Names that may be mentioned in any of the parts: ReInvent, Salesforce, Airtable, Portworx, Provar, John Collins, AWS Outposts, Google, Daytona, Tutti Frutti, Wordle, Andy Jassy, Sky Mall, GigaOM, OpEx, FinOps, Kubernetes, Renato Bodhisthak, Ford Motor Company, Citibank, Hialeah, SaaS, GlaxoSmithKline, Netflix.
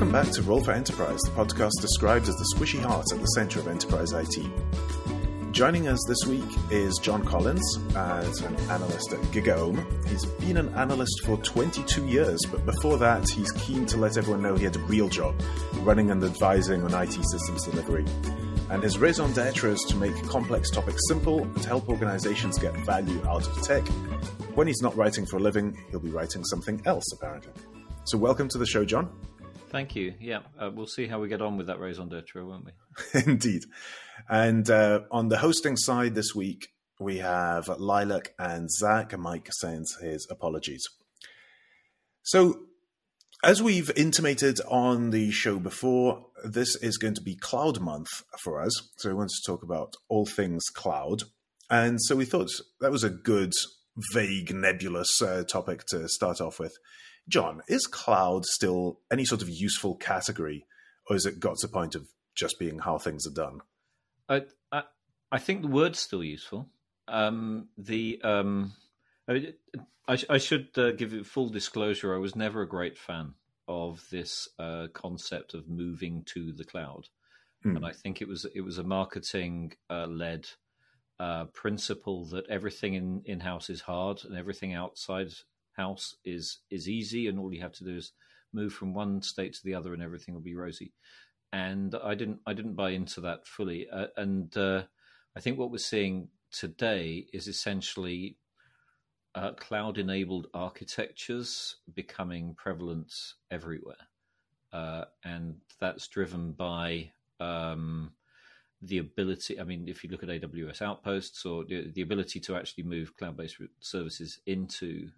Welcome back to Roll for Enterprise, the podcast described as the squishy heart at the center of enterprise IT. Joining us this week is John Collins, as an analyst at GigaOM. He's been an analyst for 22 years, but before that, he's keen to let everyone know he had a real job, running and advising on IT systems delivery. And his raison d'etre is to make complex topics simple and help organizations get value out of tech. When he's not writing for a living, he'll be writing something else, apparently. So welcome to the show, John. Thank you. Yeah, we'll see how we get on with that raison d'etre, won't we? Indeed. And on the hosting side this week, we have Lilac and Zach. Mike sends his apologies. So as we've intimated on the show before, this is going to be Cloud Month for us. So we want to talk about all things cloud. And so we thought that was a good, vague, nebulous topic to start off with. John, is cloud still any sort of useful category, or has it got to the point of just being how things are done? I think the word's still useful. I should give you full disclosure. I was never a great fan of this concept of moving to the cloud, and I think it was a marketing led principle that everything in house is hard and everything outside house is easy, and all you have to do is move from one state to the other and everything will be rosy. And I didn't buy into that fully, and I think what we're seeing today is essentially cloud enabled architectures becoming prevalent everywhere, and that's driven by the ability, I mean, if you look at AWS Outposts, or the ability to actually move cloud-based services into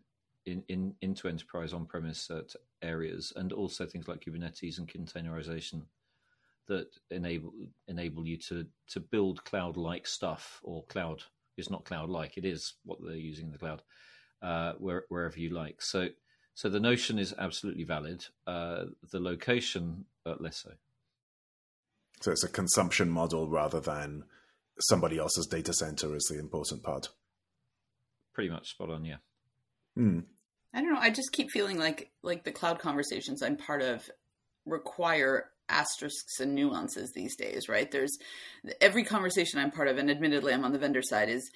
enterprise on-premise areas, and also things like Kubernetes and containerization that enable you to build cloud-like stuff, or cloud is not cloud-like; it is what they're using in the cloud, wherever you like. So the notion is absolutely valid. The location, less so. So it's a consumption model rather than somebody else's data center is the important part. Pretty much spot on, yeah. I don't know. I just keep feeling like the cloud conversations I'm part of require asterisks and nuances these days, right? There's every conversation I'm part of, and admittedly I'm on the vendor side, is,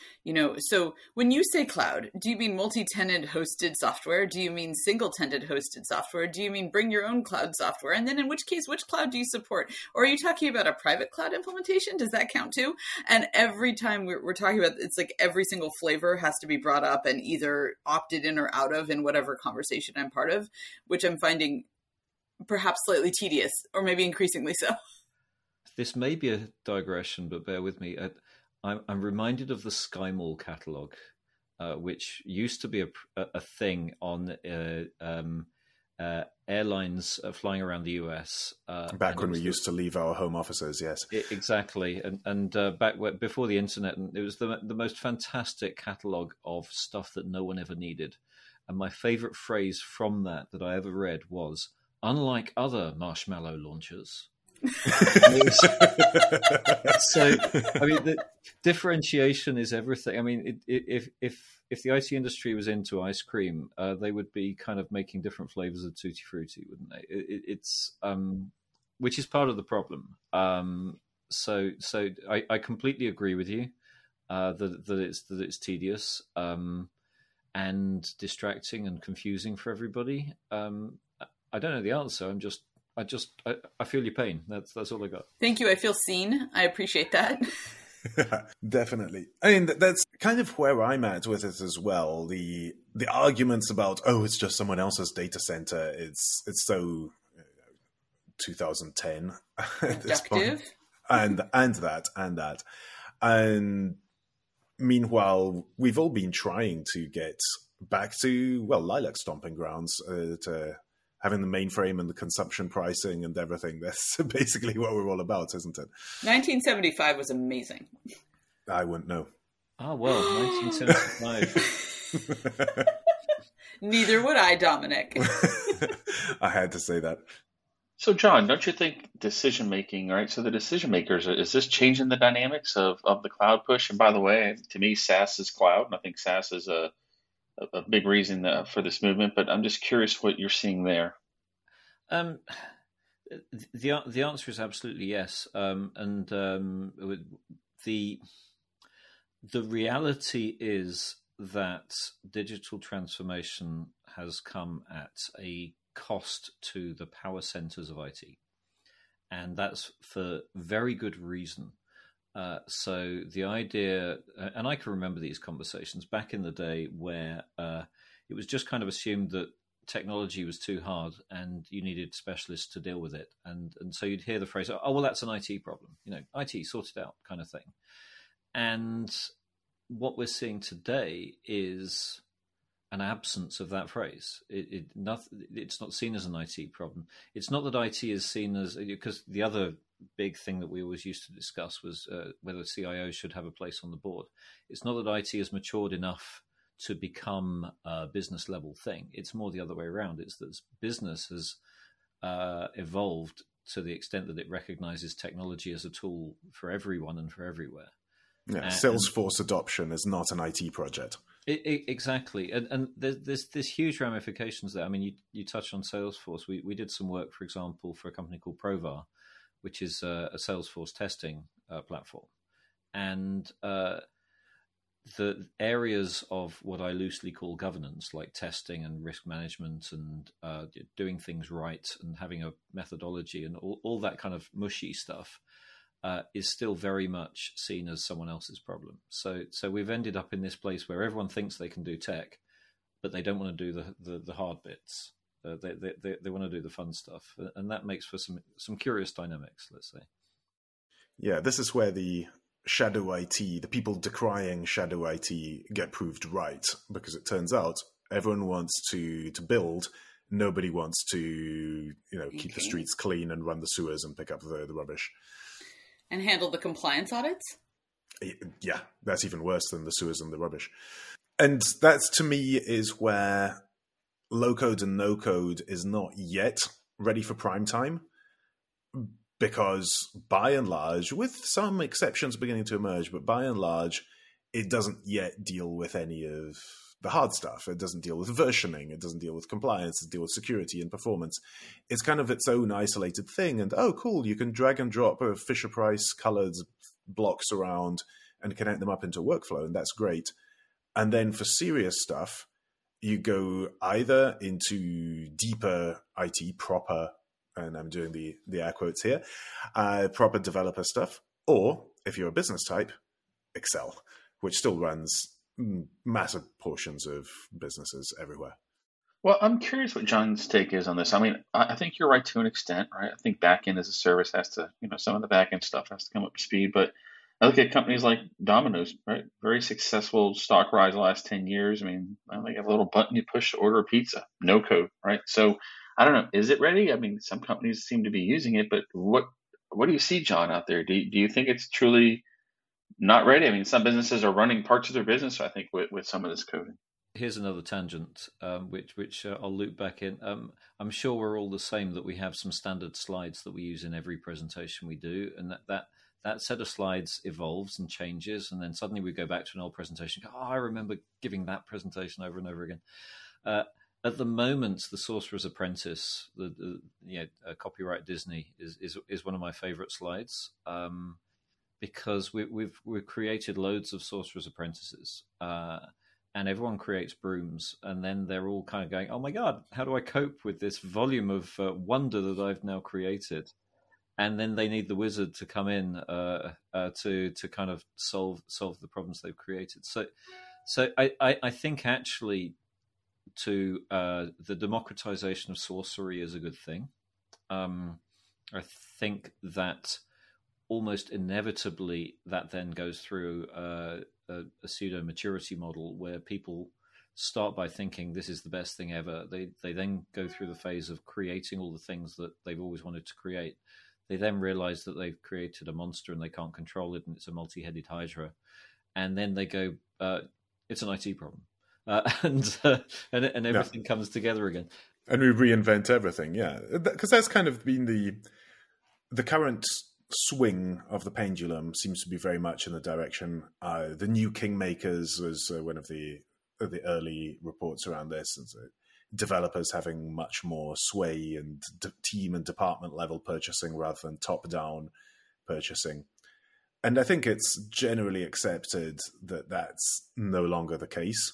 so when you say cloud, do you mean multi-tenant hosted software? Do you mean single-tenant hosted software? Do you mean bring your own cloud software? And then in which case, which cloud do you support? Or are you talking about a private cloud implementation? Does that count too? And every time we're talking about, it's like every single flavor has to be brought up and either opted in or out of in whatever conversation I'm part of, which I'm finding perhaps slightly tedious, or maybe increasingly so. This may be a digression, but bear with me. I'm reminded of the Sky Mall catalogue, which used to be a thing on airlines flying around the US. Back when we used to leave our home offices, yes. Exactly. And back before the internet, and it was the most fantastic catalogue of stuff that no one ever needed. And my favourite phrase from that I ever read was, "Unlike other marshmallow launchers." So, I mean, the differentiation is everything. I mean, if the IT industry was into ice cream, they would be kind of making different flavors of Tutti Frutti, wouldn't they? It's which is part of the problem. So I completely agree with you that it's tedious and distracting and confusing for everybody. I don't know the answer. I feel your pain. That's all I got. Thank you. I feel seen. I appreciate that. Definitely. I mean, that's kind of where I'm at with it as well. The arguments about, it's just someone else's data center. It's so 2010 at this point. And meanwhile, we've all been trying to get back to Lilac stomping grounds to having the mainframe and the consumption pricing and everything. That's basically what we're all about, isn't it? 1975 was amazing. I wouldn't know. Oh, well, 1975. Neither would I, Dominic. I had to say that. So, John, don't you think decision-making, right? So the decision-makers, is this changing the dynamics of the cloud push? And by the way, to me, SaaS is cloud, and I think SaaS is a big reason for this movement, but I'm just curious what you're seeing there. The answer is absolutely yes, the reality is that digital transformation has come at a cost to the power centers of IT, and that's for very good reason. So the idea, and I can remember these conversations back in the day where it was just kind of assumed that technology was too hard and you needed specialists to deal with it. And so you'd hear the phrase, oh, well, that's an IT problem, you know, IT, sort it out kind of thing. And what we're seeing today is an absence of that phrase. It's not seen as an IT problem. It's not that IT is seen as, because the other big thing that we always used to discuss was whether CIO should have a place on the board. It's not that IT has matured enough to become a business level thing. It's more the other way around. It's that business has evolved to the extent that it recognizes technology as a tool for everyone and for everywhere. Yeah, Salesforce adoption is not an IT project. Exactly. And there's huge ramifications there. I mean, you touched on Salesforce. We did some work, for example, for a company called Provar, which is a Salesforce testing platform. And the areas of what I loosely call governance, like testing and risk management and doing things right and having a methodology and all that kind of mushy stuff, is still very much seen as someone else's problem. So we've ended up in this place where everyone thinks they can do tech, but they don't want to do the hard bits. They want to do the fun stuff, and that makes for some curious dynamics, let's say. Yeah, this is where the shadow IT, the people decrying shadow IT, get proved right, because it turns out everyone wants to build, nobody wants to keep the streets clean and run the sewers and pick up the rubbish. And handle the compliance audits? Yeah, that's even worse than the sewers and the rubbish. And that, to me, is where low-code and no-code is not yet ready for prime time. Because by and large, with some exceptions beginning to emerge, but by and large, it doesn't yet deal with any of the hard stuff. It doesn't deal with versioning. It doesn't deal with compliance. It deals with security and performance. It's kind of its own isolated thing. And, oh, cool, you can drag and drop Fisher-Price colored blocks around and connect them up into a workflow, and that's great. And then for serious stuff, you go either into deeper IT, proper, and I'm doing the air quotes here, proper developer stuff, or if you're a business type, Excel, which still runs massive portions of businesses everywhere. Well, I'm curious what John's take is on this. I mean, I think you're right to an extent, right? I think backend as a service has to, some of the backend stuff has to come up to speed, but I look at companies like Domino's, right? Very successful stock rise the last 10 years. I mean, they have a little button you push to order a pizza, no code, right? So I don't know, is it ready? I mean, some companies seem to be using it, but what do you see, John, out there? Do you think it's truly not ready? I mean, some businesses are running parts of their business, I think, with some of this coding. Here's another tangent, which I'll loop back in. I'm sure we're all the same, that we have some standard slides that we use in every presentation we do, and that set of slides evolves and changes, and then suddenly we go back to an old presentation. Oh, I remember giving that presentation over and over again. At the moment, The Sorcerer's Apprentice, copyright Disney, is one of my favorite slides, because we've created loads of Sorcerer's Apprentices, and everyone creates brooms, and then they're all kind of going, oh my God, how do I cope with this volume of wonder that I've now created? And then they need the wizard to come in to kind of solve the problems they've created. So I think actually, to the democratization of sorcery is a good thing. I think that almost inevitably that then goes through a pseudo maturity model where people start by thinking this is the best thing ever. They then go through the phase of creating all the things that they've always wanted to create. They then realize that they've created a monster and they can't control it, and it's a multi-headed hydra. And then they go, it's an IT problem. And everything comes together again. And we reinvent everything, yeah. Because that's kind of been the current swing of the pendulum, seems to be very much in the direction. The new Kingmakers was one of the early reports around this. And so developers having much more sway and team and department level purchasing rather than top-down purchasing. And I think it's generally accepted that that's no longer the case,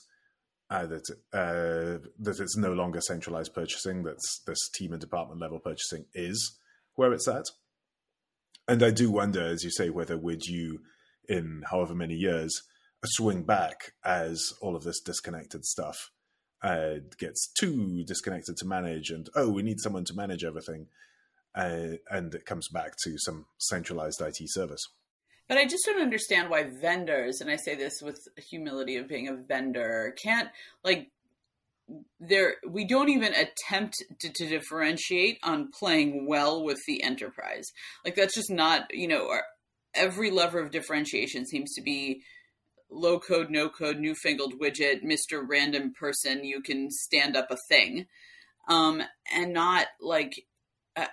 that it's no longer centralized purchasing, that this team and department level purchasing is where it's at. And I do wonder, as you say, whether we're due in however many years a swing back as all of this disconnected stuff gets too disconnected to manage, and, oh, we need someone to manage everything. And it comes back to some centralized IT service. But I just don't understand why vendors, and I say this with humility of being a vendor, can't, like, we don't even attempt to differentiate on playing well with the enterprise. Like, that's just not, you know, every lever of differentiation seems to be low code, no code, newfangled widget, Mr. Random Person, you can stand up a thing. And not like,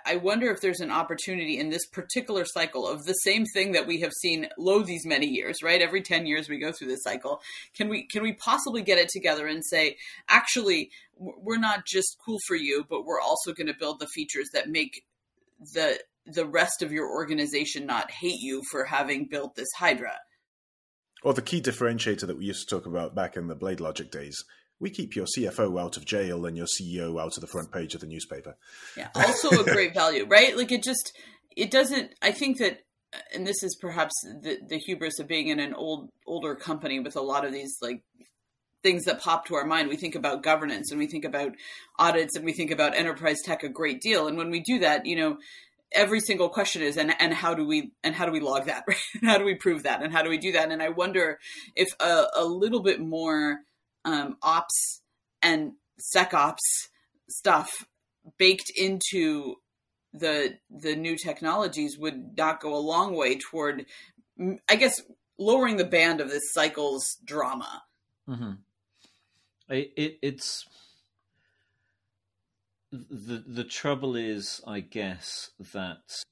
I wonder if there's an opportunity in this particular cycle of the same thing that we have seen these many years, right? Every 10 years we go through this cycle. Can we possibly get it together and say, actually, we're not just cool for you, but we're also going to build the features that make the rest of your organization not hate you for having built this Hydra? Or the key differentiator that we used to talk about back in the BladeLogic days. We keep your CFO out of jail and your CEO out of the front page of the newspaper. Yeah, also a great value, right? Like it doesn't, I think that, and this is perhaps the hubris of being in an older company with a lot of these like things that pop to our mind. We think about governance and we think about audits and we think about enterprise tech a great deal. And when we do that, you know, every single question is, and how do we log that? Right? How do we prove that? And how do we do that? And I wonder if a little bit more ops and SecOps stuff baked into the new technologies would not go a long way toward, I guess, lowering the band of this cycle's drama. Mm-hmm. It's the trouble is, I guess, that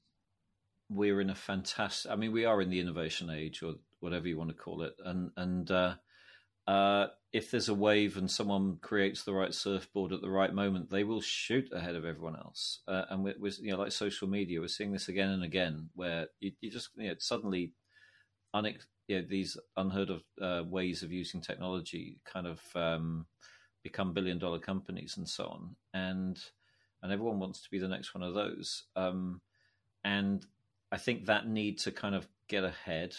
we're in a fantastic. I mean, we are in the innovation age, or whatever you want to call it, and if there's a wave and someone creates the right surfboard at the right moment, they will shoot ahead of everyone else. And we're, you know, like social media, we're seeing this again and again, where you just, you know, suddenly these unheard of ways of using technology kind of become billion-dollar companies and so on. And everyone wants to be the next one of those. And I think that need to kind of get ahead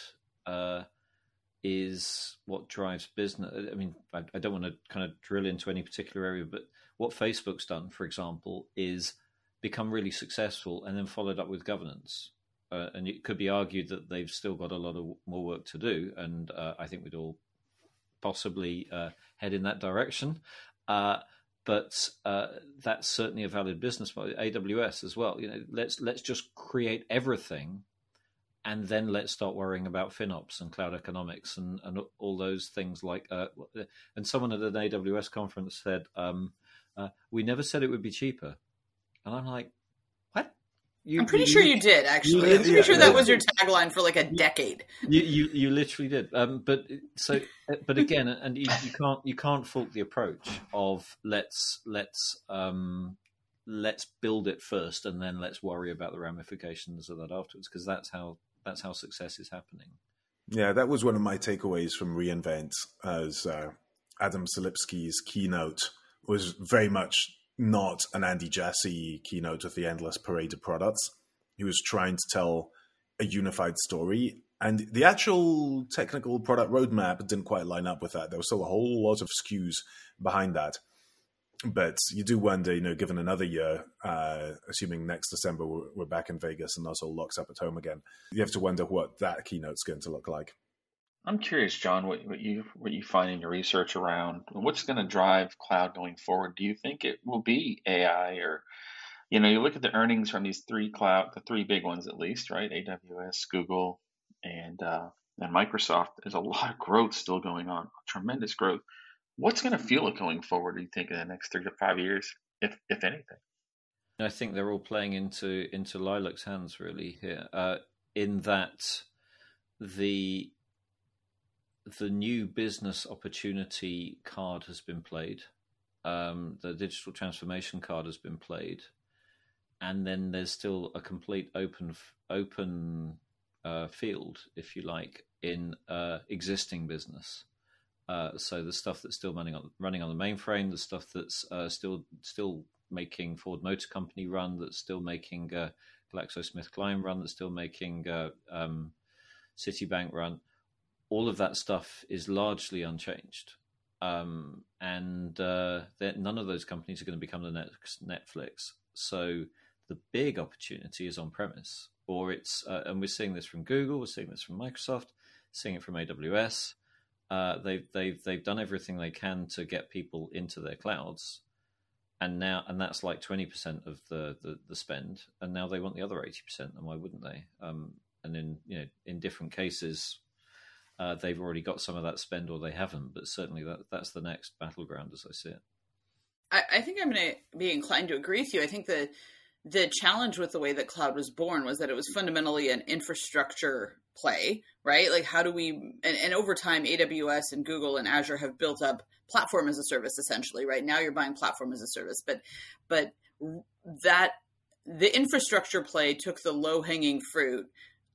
is what drives business. I mean, I don't want to kind of drill into any particular area, but what Facebook's done, for example, is become really successful and then followed up with governance. And it could be argued that they've still got a lot of more work to do. And I think we'd all possibly head in that direction. But that's certainly a valid business model. AWS as well. You know, let's just create everything, and then let's start worrying about FinOps and cloud economics and all those things like, and someone at an AWS conference said, we never said it would be cheaper. And I'm like, what? I'm pretty sure you did, actually. I'm pretty sure that was your tagline for like a decade. You literally did. But again, and you can't fault the approach of let's build it first and then let's worry about the ramifications of that afterwards, because that's how success is happening. Yeah, that was one of my takeaways from reInvent, as Adam Selipsky's keynote was very much not an Andy Jassy keynote with the endless parade of products. He was trying to tell a unified story, and the actual technical product roadmap didn't quite line up with that. There was still a whole lot of SKUs behind that. But you do wonder, you know, given another year, assuming next December we're back in Vegas and us all locked up at home again, you have to wonder what that keynote's going to look like. I'm curious, John, what you find in your research around what's going to drive cloud going forward. Do you think it will be AI, or, you know, you look at the earnings from these three big ones at least, right? AWS, Google, and Microsoft. There's a lot of growth still going on, tremendous growth. What's going to fuel it going forward, do you think, in the next 3 to 5 years, if anything? I think they're all playing into Lilac's hands really here, in that the new business opportunity card has been played. The digital transformation card has been played. And then there's still a complete open field, if you like, in existing business. So the stuff that's still running on the mainframe, the stuff that's still making Ford Motor Company run, that's still making GlaxoSmithKline run, that's still making Citibank run, all of that stuff is largely unchanged. None of those companies are going to become the next Netflix. So the big opportunity is on premise, or it's and we're seeing this from Google, we're seeing this from Microsoft, seeing it from AWS. They've done everything they can to get people into their clouds, and that's like 20% of the spend, and now they want the other 80%, and why wouldn't they? And in different cases, they've already got some of that spend, or they haven't. But certainly that's the next battleground, as I see it. I think I'm going to be inclined to agree with you. I think the challenge with the way that cloud was born was that it was fundamentally an infrastructure play, right? Like, how do we, and over time, AWS and Google and Azure have built up platform as a service, essentially, right? Now you're buying platform as a service, but that the infrastructure play took the low hanging fruit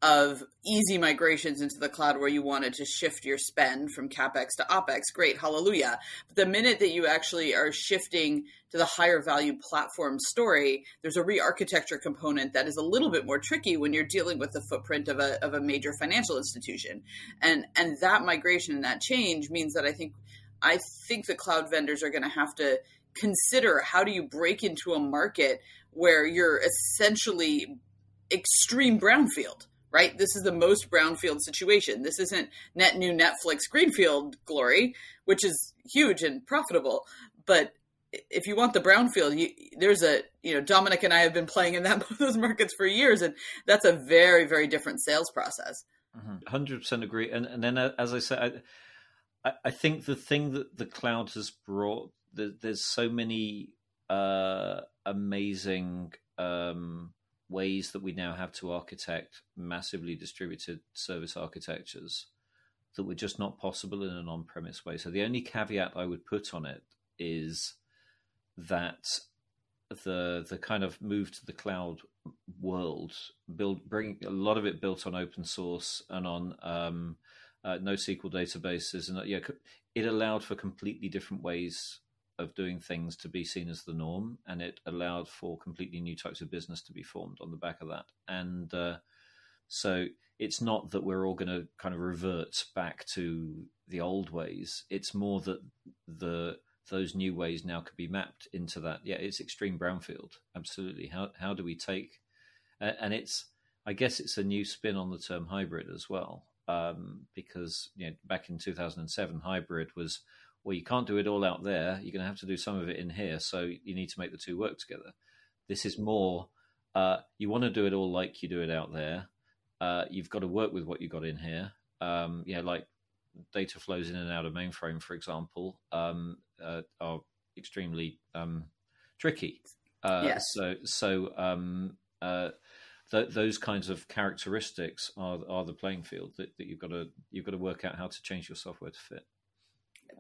of easy migrations into the cloud where you wanted to shift your spend from CapEx to OpEx. Great, hallelujah. But the minute that you actually are shifting to the higher value platform story, there's a re-architecture component that is a little bit more tricky when you're dealing with the footprint of a major financial institution. And that migration and that change means that I think the cloud vendors are going to have to consider, how do you break into a market where you're essentially extreme brownfield, right? This is the most brownfield situation. This isn't net new Netflix greenfield glory, which is huge and profitable. But if you want the brownfield, Dominic and I have been playing in those markets for years, and that's a very, very different sales process. 100% agree. And then, as I said, I think the thing that the cloud has brought, there's so many amazing ways that we now have to architect massively distributed service architectures that were just not possible in an on-premise way. So the only caveat I would put on it is that the kind of move to the cloud world, bring a lot of it built on open source and on NoSQL databases, and it allowed for completely different ways of doing things to be seen as the norm, and it allowed for completely new types of business to be formed on the back of that. And so it's not that we're all going to kind of revert back to the old ways. It's more that those new ways now could be mapped into that. Yeah, it's extreme brownfield, absolutely. How do we take? And it's, I guess, it's a new spin on the term hybrid as well, because back in 2007, hybrid was, well, you can't do it all out there. You're going to have to do some of it in here. So you need to make the two work together. This is more, you want to do it all like you do it out there. You've got to work with what you got in here. Like data flows in and out of mainframe, for example, are extremely tricky. Yes. So those kinds of characteristics are the playing field that you've got to work out how to change your software to fit.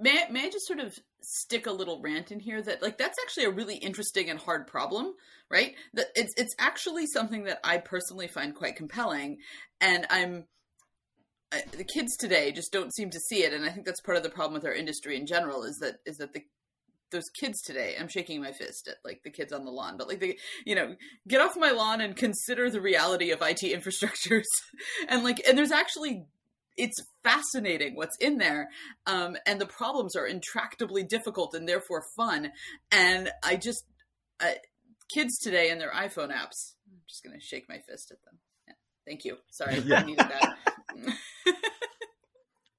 May I just sort of stick a little rant in here that, like, that's actually a really interesting and hard problem, right? That it's actually something that I personally find quite compelling, and the kids today just don't seem to see it, and I think that's part of the problem with our industry in general is that those kids today, I'm shaking my fist at like the kids on the lawn, but like they, get off my lawn and consider the reality of IT infrastructures, and there's actually. It's fascinating what's in there. And the problems are intractably difficult and therefore fun. And I just, kids today and their iPhone apps, I'm just going to shake my fist at them. Yeah, thank you. Sorry, I needed that.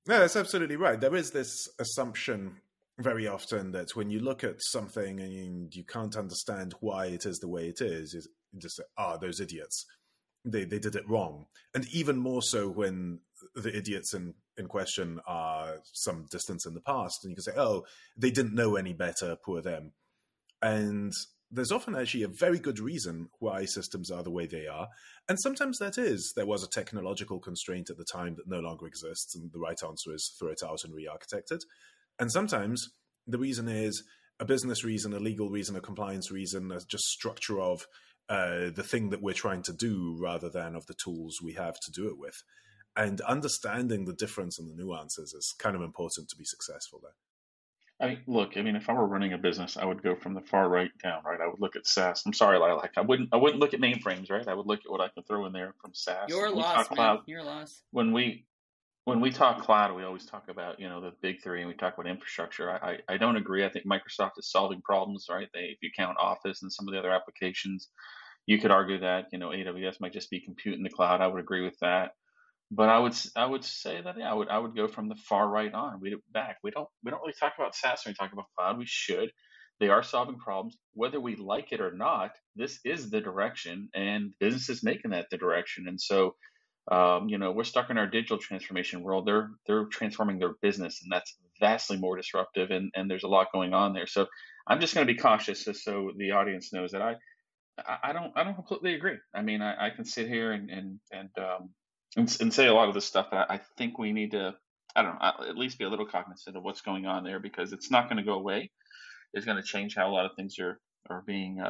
No, that's absolutely right. There is this assumption very often that when you look at something and you can't understand why it is the way it is just, those idiots, they did it wrong. And even more so when the idiots in question are some distance in the past, and you can say, oh, they didn't know any better, poor them. And there's often actually a very good reason why systems are the way they are. And sometimes there was a technological constraint at the time that no longer exists, and the right answer is throw it out and re-architect it. And sometimes the reason is a business reason, a legal reason, a compliance reason, just structure of the thing that we're trying to do rather than of the tools we have to do it with. And understanding the difference and the nuances is kind of important to be successful there. I mean, look, I mean, if I were running a business, I would go from the far right down, right? I would look at SaaS. I'm sorry, Lilac. I wouldn't look at mainframes, right? I would look at what I could throw in there from SaaS. Your loss, man. Your loss. When we talk cloud, we always talk about, you know, the big three, and we talk about infrastructure. I don't agree. I think Microsoft is solving problems, right? If you count Office and some of the other applications, you could argue that, you know, AWS might just be compute in the cloud. I would agree with that. But I would say that, yeah, I would go from the far right on. We don't really talk about SaaS when we talk about cloud. We should. They are solving problems, whether we like it or not. This is the direction, and business is making that the direction. And so, you know, we're stuck in our digital transformation world. They're transforming their business, and that's vastly more disruptive. And there's a lot going on there. So I'm just going to be cautious, so the audience knows that I don't completely agree. I mean, I can sit here and say a lot of this stuff, but I think we need to, I don't know, at least be a little cognizant of what's going on there, because it's not going to go away. It's going to change how a lot of things are being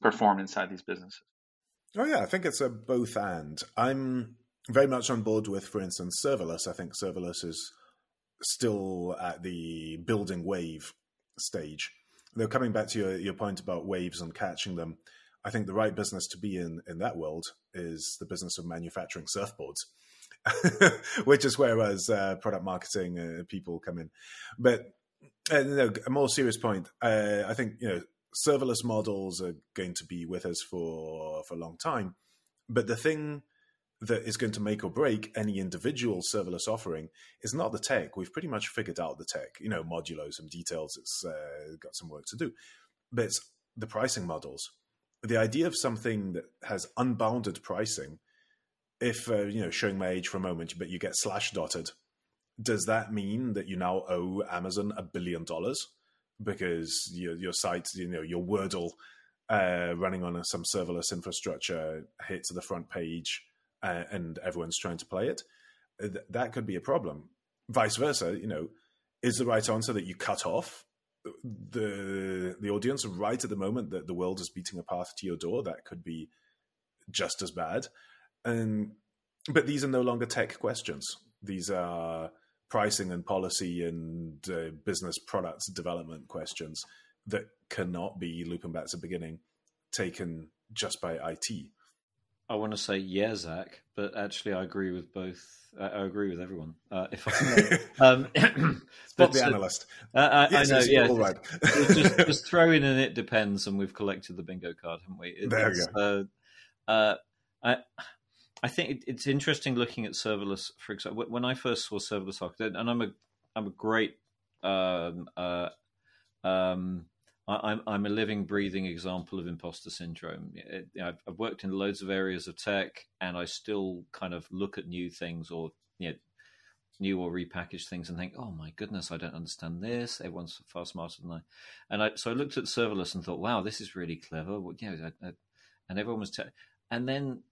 performed inside these businesses. Oh, yeah. I think it's a both and. I'm very much on board with, for instance, serverless. I think serverless is still at the building wave stage. Though coming back to your point about waves and catching them, I think the right business to be in that world is the business of manufacturing surfboards, which is where us product marketing people come in. But no, a more serious point, I think, you know, serverless models are going to be with us for a long time. But the thing that is going to make or break any individual serverless offering is not the tech. We've pretty much figured out the tech, you know, modulo, some details. It's got some work to do, but it's the pricing models. The idea of something that has unbounded pricing, if, you know, showing my age for a moment, but you get /dotted, does that mean that you now owe Amazon $1 billion because your site, you know, your Wordle running on some serverless infrastructure hits the front page and everyone's trying to play it? That could be a problem. Vice versa, you know, is the right answer that you cut off the audience right at the moment that the world is beating a path to your door? That could be just as bad. But these are no longer tech questions. These are pricing and policy and business products development questions that cannot be, looping back to the beginning, taken just by IT. I want to say, yeah, Zach, but actually I agree with both. I agree with everyone. If I spot the analyst. Yes, I know, yeah. All right. just throw in and it depends, and we've collected the bingo card, haven't we? There we go. I think it's interesting looking at serverless. For example, when I first saw serverless architect, and I'm a great I'm a living, breathing example of imposter syndrome. I've worked in loads of areas of tech, and I still kind of look at new things, or, you know, new or repackaged things, and think, "Oh my goodness, I don't understand this. Everyone's far smarter than I." So I looked at serverless and thought, "Wow, this is really clever." Well, yeah, and everyone was. And then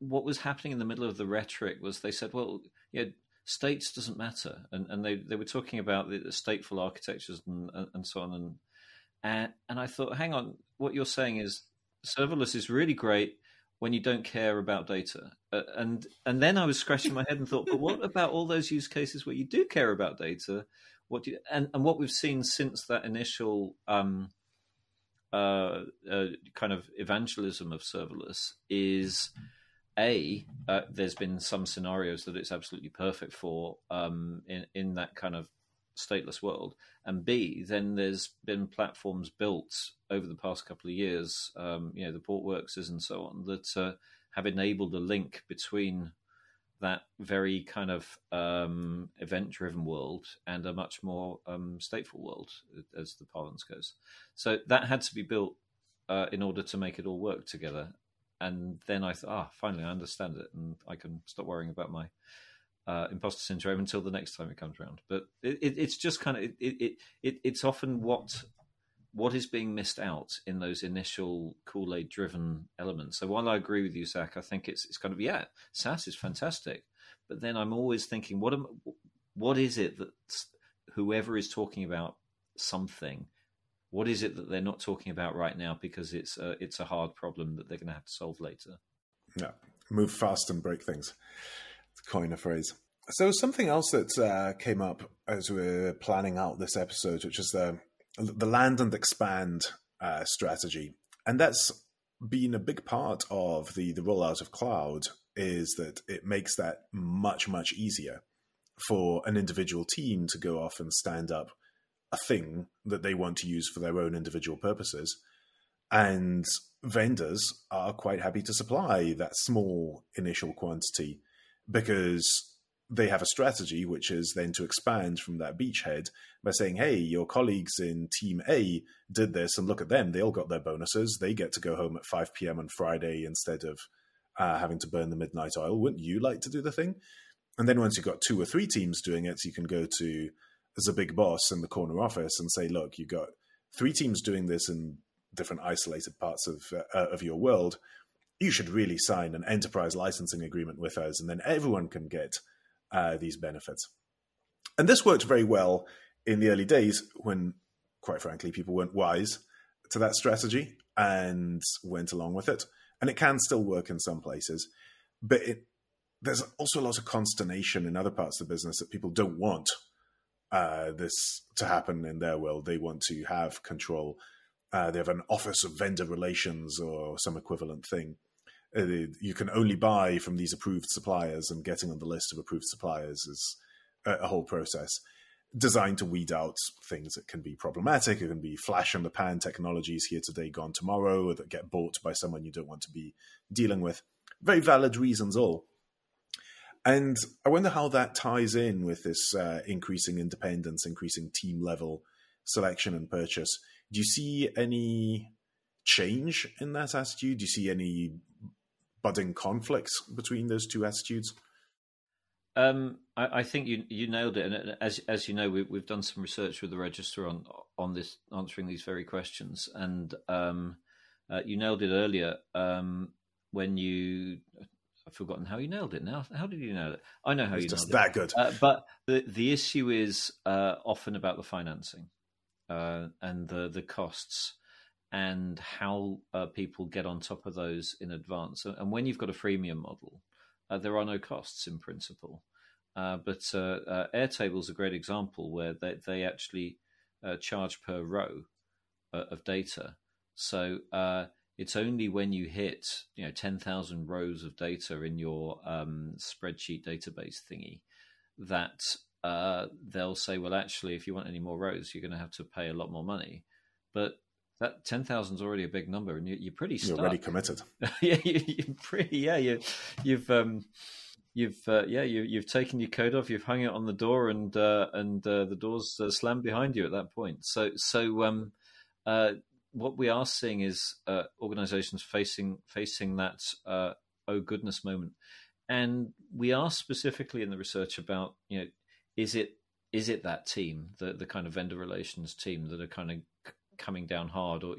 what was happening in the middle of the rhetoric was they said, "Well, yeah, states doesn't matter," and they were talking about the stateful architectures and so on and. And I thought, hang on, what you're saying is serverless is really great when you don't care about data. And then I was scratching my head and thought, but what about all those use cases where you do care about data? And what we've seen since that initial kind of evangelism of serverless is, there's been some scenarios that it's absolutely perfect for in that kind of stateless world, and B, then there's been platforms built over the past couple of years, you know, the Portworxes and so on, that have enabled a link between that very kind of event-driven world and a much more stateful world, as the parlance goes. So that had to be built in order to make it all work together. And then I thought, finally, I understand it, and I can stop worrying about my imposter syndrome until the next time it comes around. But it's just kind of it's often what is being missed out in those initial Kool-Aid driven elements. So while I agree with you, Zach, I think it's kind of, yeah, SaaS is fantastic, but then I'm always thinking, what is it that whoever is talking about something. What is it that they're not talking about right now because it's a hard problem that they're going to have to solve later? Yeah, move fast and break things. It's coin a phrase. So something else that came up as we were planning out this episode, which is the land and expand strategy. And that's been a big part of the rollout of cloud, is that it makes that much, much easier for an individual team to go off and stand up a thing that they want to use for their own individual purposes. And vendors are quite happy to supply that small initial quantity because they have a strategy, which is then to expand from that beachhead by saying, hey, your colleagues in team A did this and look at them. They all got their bonuses. They get to go home at 5 p.m. on Friday instead of having to burn the midnight oil. Wouldn't you like to do the thing? And then once you've got 2 or 3 teams doing it, you can go to the big boss in the corner office and say, look, you've got 3 teams doing this in different isolated parts of your world. You should really sign an enterprise licensing agreement with us, and then everyone can get these benefits. And this worked very well in the early days when, quite frankly, people weren't wise to that strategy and went along with it. And it can still work in some places, but there's also a lot of consternation in other parts of the business that people don't want this to happen in their world. They want to have control. They have an office of vendor relations or some equivalent thing. You can only buy from these approved suppliers, and getting on the list of approved suppliers is a whole process designed to weed out things that can be problematic. It can be flash in the pan technologies, here today, gone tomorrow, that get bought by someone you don't want to be dealing with. Very valid reasons all. And I wonder how that ties in with this increasing independence, increasing team level selection and purchase. Do you see any change in that attitude? Do you see any budding conflicts between those two attitudes? I think you nailed it. And as you know, we've done some research with the Register on this, answering these very questions. And you nailed it earlier when you... I've forgotten how you nailed it now. How did you nail it? I know how you nailed it. It's just that good. But the issue is often about the financing and the costs, and how people get on top of those in advance. And when you've got a freemium model, there are no costs in principle. But Airtable is a great example where they actually charge per row of data. So it's only when you hit 10,000 rows of data in your spreadsheet database thingy that they'll say, well, actually, if you want any more rows, you're going to have to pay a lot more money. But that 10,000 is already a big number, and you're pretty stuck. You're already committed. Yeah, you've taken your coat off, you've hung it on the door, and the doors slammed behind you at that point. So what we are seeing is organizations facing that oh goodness moment, and we asked specifically in the research about is it that team, the kind of vendor relations team, that are kind of coming down hard, or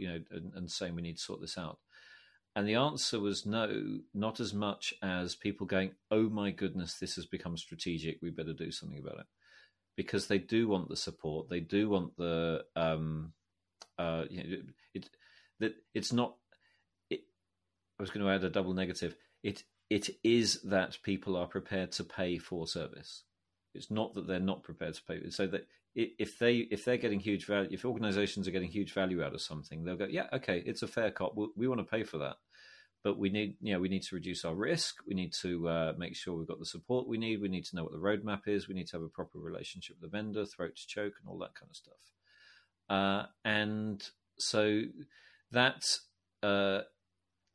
and saying we need to sort this out. And the answer was no, not as much as people going, oh my goodness, this has become strategic, we better do something about it, because they do want the support, they do want the I was going to add a double negative. It is that people are prepared to pay for service. It's not that they're not prepared to pay. So that if they're getting huge value, if organizations are getting huge value out of something, they'll go, yeah, okay, it's a fair cop. We want to pay for that, but we need to reduce our risk. We need to make sure we've got the support we need. We need to know what the roadmap is. We need to have a proper relationship with the vendor, throat to choke, and all that kind of stuff. And so that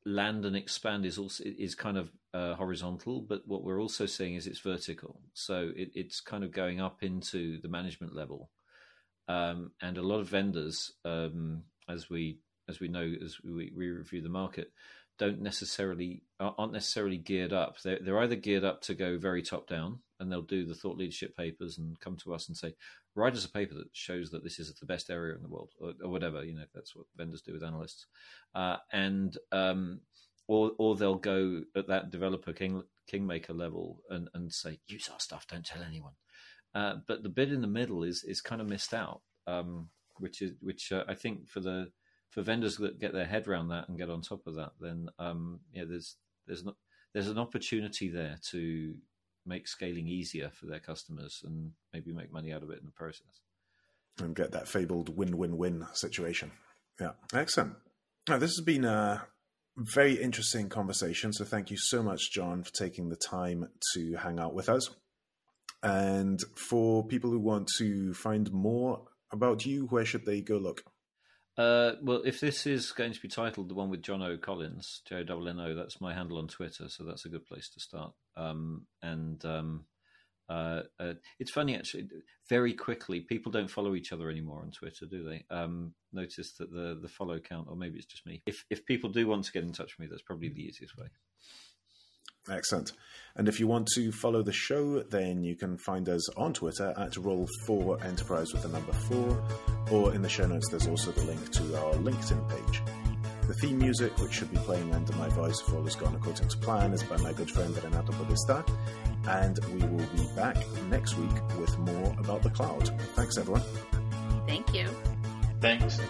land and expand is kind of horizontal, but what we're also seeing is it's vertical. So it's kind of going up into the management level, and a lot of vendors, as we review the market, aren't necessarily geared up. They're either geared up to go very top down, and they'll do the thought leadership papers and come to us and say, write us a paper that shows that this is the best area in the world, or whatever. That's what vendors do with analysts. Or they'll go at that developer kingmaker level and say, use our stuff, don't tell anyone. But the bit in the middle is kind of missed out. which I think for vendors that get their head around that and get on top of that, then there's an opportunity there to make scaling easier for their customers and maybe make money out of it in the process. And get that fabled win-win-win situation. Yeah, excellent. Now, this has been a very interesting conversation. So thank you so much, John, for taking the time to hang out with us. And for people who want to find more about you, where should they go look? Well, if this is going to be titled the one with John O. Collins, JONNO, that's my handle on Twitter, so that's a good place to start. It's funny, actually, very quickly, people don't follow each other anymore on Twitter, do they? Notice that the follow count, or maybe it's just me. If people do want to get in touch with me, that's probably the easiest way. Excellent. And if you want to follow the show, then you can find us on Twitter at Roll4Enterprise with the number 4, or in the show notes, there's also the link to our LinkedIn page. The theme music, which should be playing under my voice if all has gone according to plan, is by my good friend Renato Bodhisthak. And we will be back next week with more about the cloud. Thanks, everyone. Thank you. Thanks.